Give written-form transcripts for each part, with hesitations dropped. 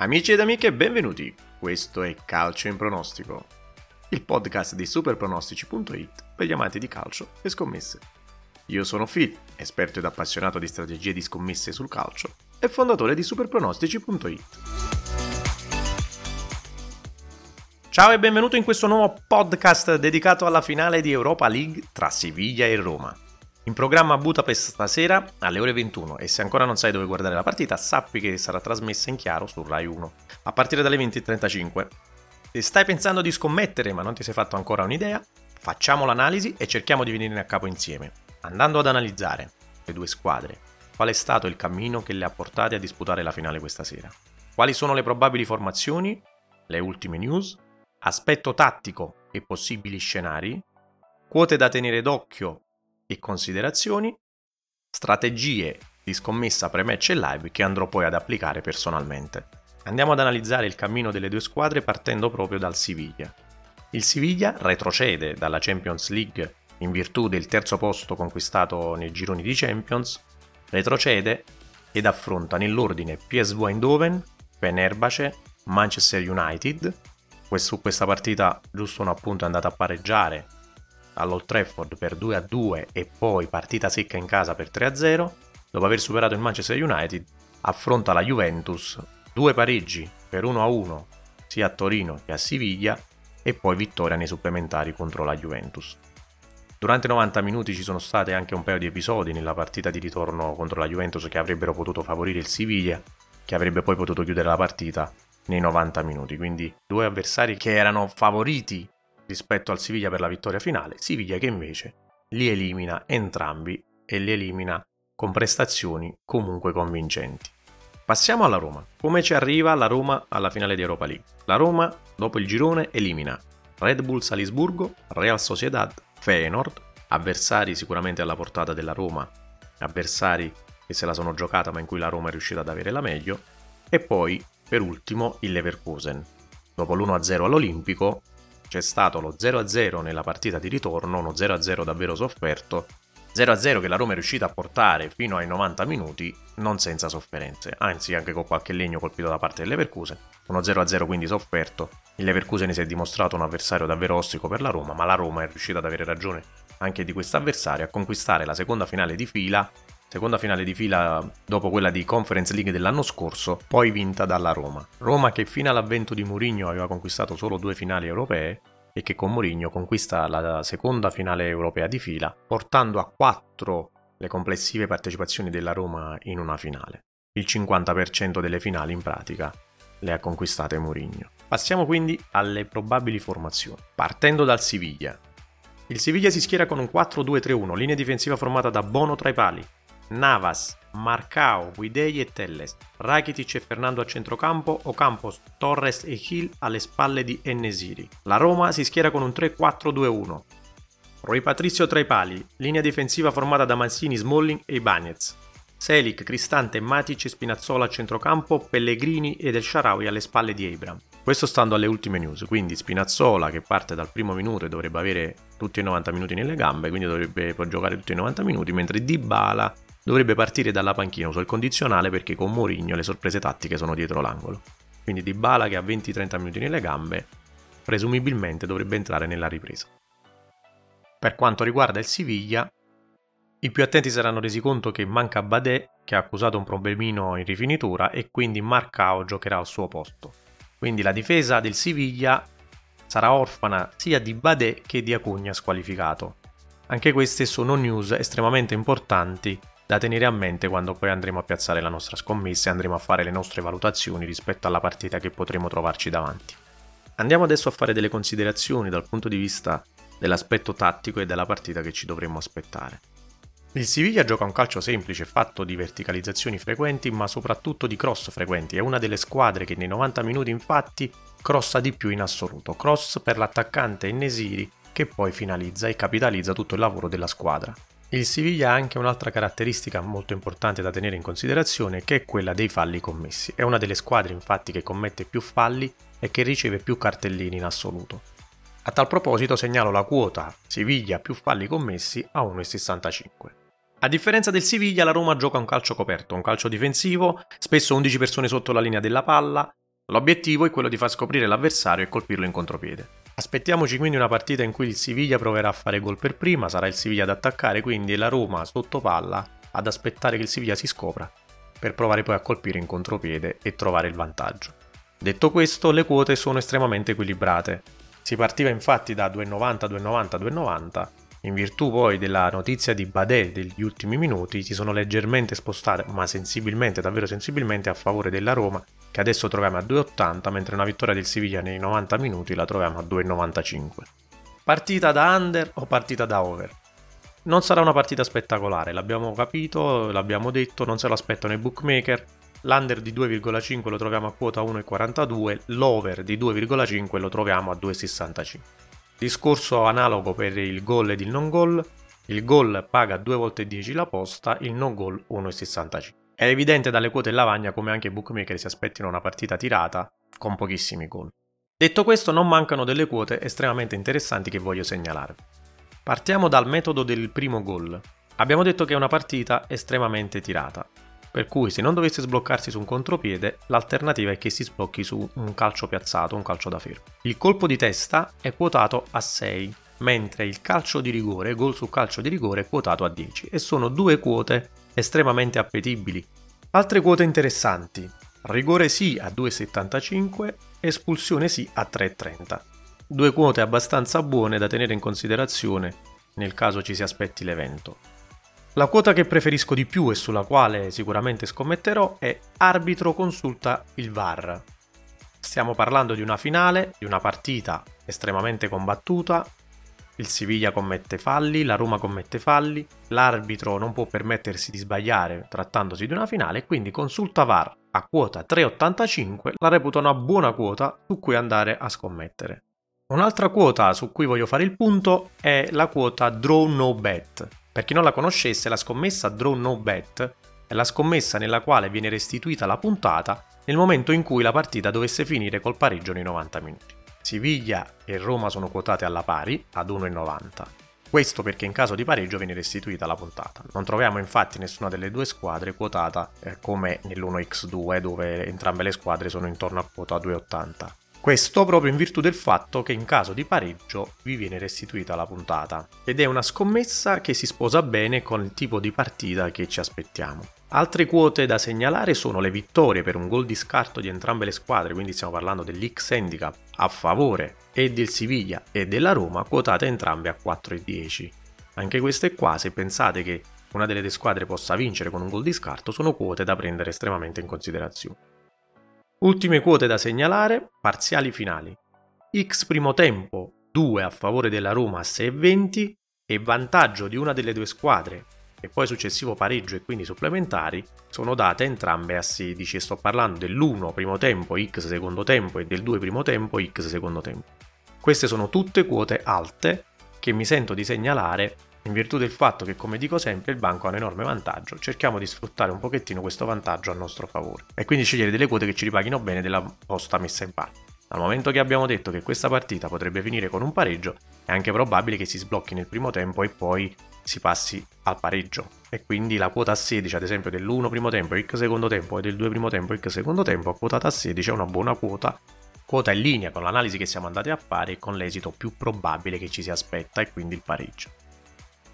Amici ed amiche, benvenuti. Questo è Calcio in Pronostico, il podcast di superpronostici.it per gli amanti di calcio e scommesse. Io sono Phil, esperto ed appassionato di strategie di scommesse sul calcio e fondatore di superpronostici.it. Ciao e benvenuto in questo nuovo podcast dedicato alla finale di Europa League tra Siviglia e Roma. In programma a Budapest stasera alle ore 21 e se ancora non sai dove guardare la partita sappi che sarà trasmessa in chiaro su Rai 1 a partire dalle 20.35. Se stai pensando di scommettere ma non ti sei fatto ancora un'idea, facciamo l'analisi e cerchiamo di venirne a capo insieme, andando ad analizzare le due squadre, qual è stato il cammino che le ha portate a disputare la finale questa sera, quali sono le probabili formazioni, le ultime news, aspetto tattico e possibili scenari, quote da tenere d'occhio e considerazioni, strategie di scommessa pre-match e live che andrò poi ad applicare personalmente. Andiamo ad analizzare il cammino delle due squadre partendo proprio dal Siviglia. Il Siviglia retrocede dalla Champions League in virtù del terzo posto conquistato nei gironi di Champions, retrocede ed affronta nell'ordine PSV Eindhoven, Fenerbahce, Manchester United. Su questa partita giusto un appunto è andata a pareggiare all'Old Trafford per 2-2 e poi partita secca in casa per 3-0. Dopo aver superato il Manchester United affronta la Juventus, due pareggi per 1-1 sia a Torino che a Siviglia e poi vittoria nei supplementari contro la Juventus. Durante 90 minuti ci sono state anche un paio di episodi nella partita di ritorno contro la Juventus che avrebbero potuto favorire il Siviglia, che avrebbe poi potuto chiudere la partita nei 90 minuti, quindi due avversari che erano favoriti rispetto al Siviglia per la vittoria finale, Siviglia che invece li elimina entrambi e li elimina con prestazioni comunque convincenti. Passiamo alla Roma. Come ci arriva la Roma alla finale di Europa League? La Roma, dopo il girone, elimina Red Bull Salisburgo, Real Sociedad, Feyenoord, avversari sicuramente alla portata della Roma, avversari che se la sono giocata ma in cui la Roma è riuscita ad avere la meglio, e poi per ultimo il Leverkusen. Dopo l'1-0 all'Olimpico, c'è stato lo 0-0 nella partita di ritorno, uno 0-0 davvero sofferto, 0-0 che la Roma è riuscita a portare fino ai 90 minuti, non senza sofferenze, anzi anche con qualche legno colpito da parte del Leverkusen, uno 0-0 quindi sofferto. Il Leverkusen si è dimostrato un avversario davvero ostico per la Roma, ma la Roma è riuscita ad avere ragione anche di questo avversario, a conquistare la seconda finale di fila dopo quella di Conference League dell'anno scorso, poi vinta dalla Roma. Roma che fino all'avvento di Mourinho aveva conquistato solo due finali europee e che con Mourinho conquista la seconda finale europea di fila, portando a 4 le complessive partecipazioni della Roma in una finale. Il 50% delle finali in pratica le ha conquistate Mourinho. Passiamo quindi alle probabili formazioni. Partendo dal Siviglia. Il Siviglia si schiera con un 4-2-3-1, linea difensiva formata da Bono tra i pali, Navas, Marcao, Guidei e Telles, Rakitic e Fernando a centrocampo, Ocampos, Torres e Gil alle spalle di Ennesiri. La Roma si schiera con un 3-4-2-1. Rui Patricio tra i pali, linea difensiva formata da Mancini, Smalling e Ibanez, Selic, Cristante, Matic e Spinazzola a centrocampo, Pellegrini ed El Shaarawy alle spalle di Abraham. Questo stando alle ultime news, quindi Spinazzola che parte dal primo minuto e dovrebbe avere tutti i 90 minuti nelle gambe, quindi dovrebbe giocare tutti i 90 minuti, mentre Dybala dovrebbe partire dalla panchina, uso il condizionale perché con Mourinho le sorprese tattiche sono dietro l'angolo. Quindi Dybala che ha 20-30 minuti nelle gambe, presumibilmente dovrebbe entrare nella ripresa. Per quanto riguarda il Siviglia, i più attenti saranno resi conto che manca Badé, che ha accusato un problemino in rifinitura, e quindi Marcao giocherà al suo posto. Quindi la difesa del Siviglia sarà orfana sia di Badé che di Acuña squalificato. Anche queste sono news estremamente importanti da tenere a mente quando poi andremo a piazzare la nostra scommessa e andremo a fare le nostre valutazioni rispetto alla partita che potremo trovarci davanti. Andiamo adesso a fare delle considerazioni dal punto di vista dell'aspetto tattico e della partita che ci dovremmo aspettare. Il Siviglia gioca un calcio semplice fatto di verticalizzazioni frequenti ma soprattutto di cross frequenti, è una delle squadre che nei 90 minuti infatti crossa di più in assoluto, cross per l'attaccante Ennesiri che poi finalizza e capitalizza tutto il lavoro della squadra. Il Siviglia ha anche un'altra caratteristica molto importante da tenere in considerazione che è quella dei falli commessi. È una delle squadre infatti che commette più falli e che riceve più cartellini in assoluto. A tal proposito segnalo la quota Siviglia più falli commessi a 1,65. A differenza del Siviglia la Roma gioca un calcio coperto, un calcio difensivo, spesso 11 persone sotto la linea della palla, L'obiettivo è quello di far scoprire l'avversario e colpirlo in contropiede. Aspettiamoci quindi una partita in cui il Siviglia proverà a fare gol per prima, sarà il Siviglia ad attaccare, quindi la Roma sotto palla ad aspettare che il Siviglia si scopra per provare poi a colpire in contropiede e trovare il vantaggio. Detto questo, le quote sono estremamente equilibrate. Si partiva infatti da 2,90, in virtù poi della notizia di Badé degli ultimi minuti si sono leggermente spostate, ma sensibilmente, davvero sensibilmente, a favore della Roma, che adesso troviamo a 2,80, mentre una vittoria del Siviglia nei 90 minuti la troviamo a 2,95. Partita da under o partita da over? Non sarà una partita spettacolare, l'abbiamo capito, l'abbiamo detto, non se lo aspettano i bookmaker. L'under di 2,5 lo troviamo a quota 1,42, l'over di 2,5 lo troviamo a 2,65. Discorso analogo per il gol ed il non gol. Il gol paga 2 volte 10 la posta, il non gol 1,65. È evidente dalle quote in lavagna come anche i bookmaker si aspettino una partita tirata con pochissimi gol. Detto questo, non mancano delle quote estremamente interessanti che voglio segnalarvi. Partiamo dal metodo del primo gol. Abbiamo detto che è una partita estremamente tirata, per cui se non dovesse sbloccarsi su un contropiede, l'alternativa è che si sblocchi su un calcio piazzato, un calcio da fermo. Il colpo di testa è quotato a 6, mentre il calcio di rigore, gol su calcio di rigore, è quotato a 10 e sono due quote estremamente appetibili. Altre quote interessanti: rigore sì a 2,75, espulsione sì a 3,30. Due quote abbastanza buone da tenere in considerazione nel caso ci si aspetti l'evento. La quota che preferisco di più e sulla quale sicuramente scommetterò è arbitro consulta il VAR. Stiamo parlando di una finale, di una partita estremamente combattuta. Il Siviglia commette falli, la Roma commette falli, l'arbitro non può permettersi di sbagliare trattandosi di una finale, quindi consulta VAR a quota 3,85 la reputo una buona quota su cui andare a scommettere. Un'altra quota su cui voglio fare il punto è la quota draw no bet. Per chi non la conoscesse, la scommessa Draw No Bet è la scommessa nella quale viene restituita la puntata nel momento in cui la partita dovesse finire col pareggio nei 90 minuti. Siviglia e Roma sono quotate alla pari ad 1,90. Questo perché in caso di pareggio viene restituita la puntata. Non troviamo infatti nessuna delle due squadre quotata come nell'1x2, dove entrambe le squadre sono intorno a quota 2,80. Questo proprio in virtù del fatto che in caso di pareggio vi viene restituita la puntata ed è una scommessa che si sposa bene con il tipo di partita che ci aspettiamo. Altre quote da segnalare sono le vittorie per un gol di scarto di entrambe le squadre, quindi stiamo parlando dell'X Handicap a favore e del Siviglia e della Roma, quotate entrambe a 4,10. Anche queste qua, se pensate che una delle due squadre possa vincere con un gol di scarto, sono quote da prendere estremamente in considerazione. Ultime quote da segnalare, parziali finali. X primo tempo 2 a favore della Roma a 6,20 e vantaggio di una delle due squadre e poi successivo pareggio e quindi supplementari sono date entrambe a 16 e sto parlando dell'1 primo tempo X secondo tempo e del 2 primo tempo X secondo tempo. Queste sono tutte quote alte che mi sento di segnalare in virtù del fatto che, come dico sempre, il banco ha un enorme vantaggio, cerchiamo di sfruttare un pochettino questo vantaggio a nostro favore e quindi scegliere delle quote che ci ripaghino bene della posta messa in palio. Dal momento che abbiamo detto che questa partita potrebbe finire con un pareggio, è anche probabile che si sblocchi nel primo tempo e poi si passi al pareggio e quindi la quota a 16, ad esempio, dell'1 primo tempo X secondo tempo e del 2 primo tempo X secondo tempo, quotata a 16, è una buona quota in linea con l'analisi che siamo andati a fare e con l'esito più probabile che ci si aspetta e quindi il pareggio.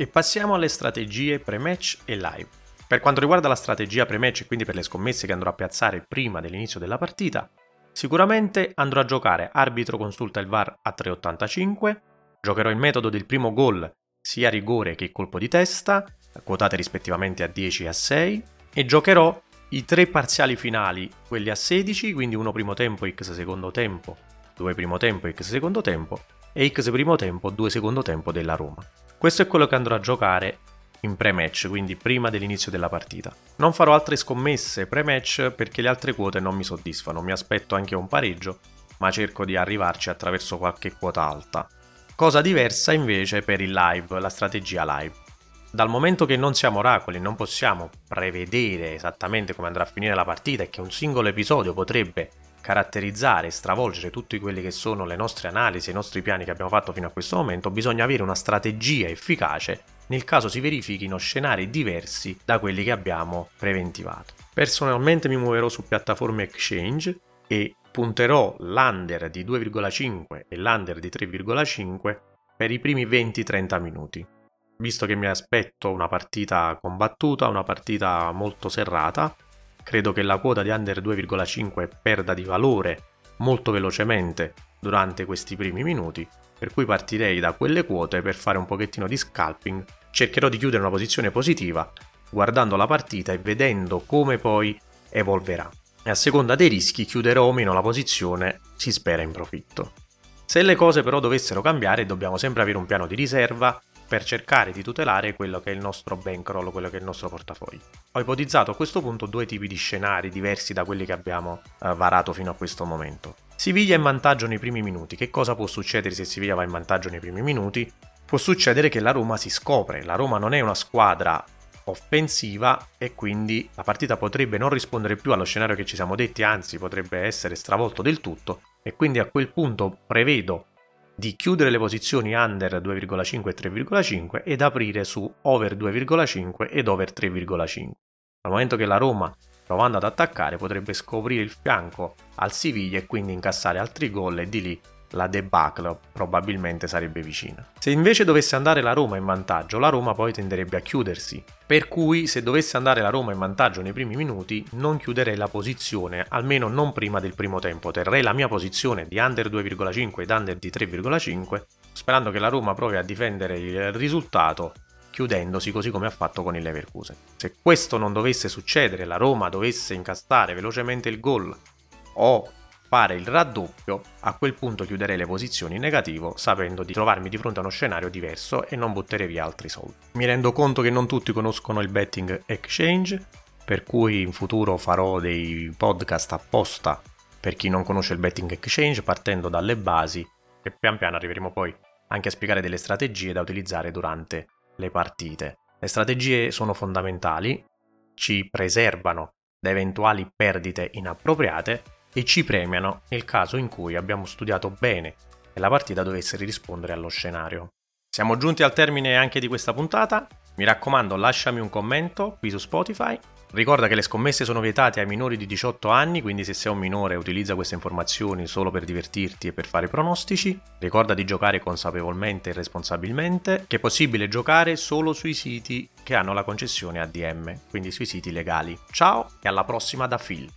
E passiamo alle strategie pre-match e live. Per quanto riguarda la strategia pre-match e quindi per le scommesse che andrò a piazzare prima dell'inizio della partita, sicuramente andrò a giocare arbitro consulta il VAR a 3,85, giocherò il metodo del primo gol sia rigore che colpo di testa, quotate rispettivamente a 10 e a 6, e giocherò i tre parziali finali, quelli a 16, quindi 1 primo tempo X secondo tempo, 2 primo tempo X secondo tempo e X primo tempo 2 secondo tempo della Roma. Questo è quello che andrò a giocare in pre-match, quindi prima dell'inizio della partita. Non farò altre scommesse pre-match perché le altre quote non mi soddisfano, mi aspetto anche un pareggio, ma cerco di arrivarci attraverso qualche quota alta. Cosa diversa invece per il live, la strategia live. Dal momento che non siamo oracoli, non possiamo prevedere esattamente come andrà a finire la partita e che un singolo episodio potrebbe caratterizzare e stravolgere tutti quelli che sono le nostre analisi, i nostri piani che abbiamo fatto fino a questo momento, bisogna avere una strategia efficace nel caso si verifichino scenari diversi da quelli che abbiamo preventivato. Personalmente mi muoverò su piattaforme exchange e punterò l'under di 2,5 e l'under di 3,5 per i primi 20-30 minuti, visto che mi aspetto una partita combattuta, una partita molto serrata. Credo che la quota di under 2,5 perda di valore molto velocemente durante questi primi minuti, per cui partirei da quelle quote per fare un pochettino di scalping. Cercherò di chiudere una posizione positiva guardando la partita e vedendo come poi evolverà, e a seconda dei rischi chiuderò o meno la posizione, si spera in profitto. Se le cose però dovessero cambiare, dobbiamo sempre avere un piano di riserva per cercare di tutelare quello che è il nostro bankroll, quello che è il nostro portafoglio. Ho ipotizzato a questo punto due tipi di scenari diversi da quelli che abbiamo varato fino a questo momento. Siviglia in vantaggio nei primi minuti. Che cosa può succedere se Siviglia va in vantaggio nei primi minuti? Può succedere che la Roma si scopre. La Roma non è una squadra offensiva e quindi la partita potrebbe non rispondere più allo scenario che ci siamo detti, anzi potrebbe essere stravolto del tutto, e quindi a quel punto prevedo di chiudere le posizioni under 2,5 e 3,5 ed aprire su over 2,5 ed over 3,5. Dal momento che la Roma, provando ad attaccare, potrebbe scoprire il fianco al Siviglia e quindi incassare altri gol, e di lì la debacle probabilmente sarebbe vicina. Se invece dovesse andare la Roma in vantaggio, la Roma poi tenderebbe a chiudersi, per cui se dovesse andare la Roma in vantaggio nei primi minuti non chiuderei la posizione, almeno non prima del primo tempo. Terrei la mia posizione di under 2,5 ed under di 3,5, sperando che la Roma provi a difendere il risultato chiudendosi, così come ha fatto con il Leverkusen. Se questo non dovesse succedere, la Roma dovesse incassare velocemente il gol o fare il raddoppio, a quel punto chiuderei le posizioni in negativo, sapendo di trovarmi di fronte a uno scenario diverso e non buttare via altri soldi. Mi rendo conto che non tutti conoscono il betting exchange, per cui in futuro farò dei podcast apposta per chi non conosce il betting exchange, partendo dalle basi, e pian piano arriveremo poi anche a spiegare delle strategie da utilizzare durante le partite. Le strategie sono fondamentali, ci preservano da eventuali perdite inappropriate e ci premiano nel caso in cui abbiamo studiato bene e la partita dovesse rispondere allo scenario. Siamo giunti al termine anche di questa puntata. Mi raccomando, lasciami un commento qui su Spotify. Ricorda che le scommesse sono vietate ai minori di 18 anni, quindi se sei un minore utilizza queste informazioni solo per divertirti e per fare pronostici. Ricorda di giocare consapevolmente e responsabilmente, che è possibile giocare solo sui siti che hanno la concessione ADM, quindi sui siti legali. Ciao e alla prossima da Phil.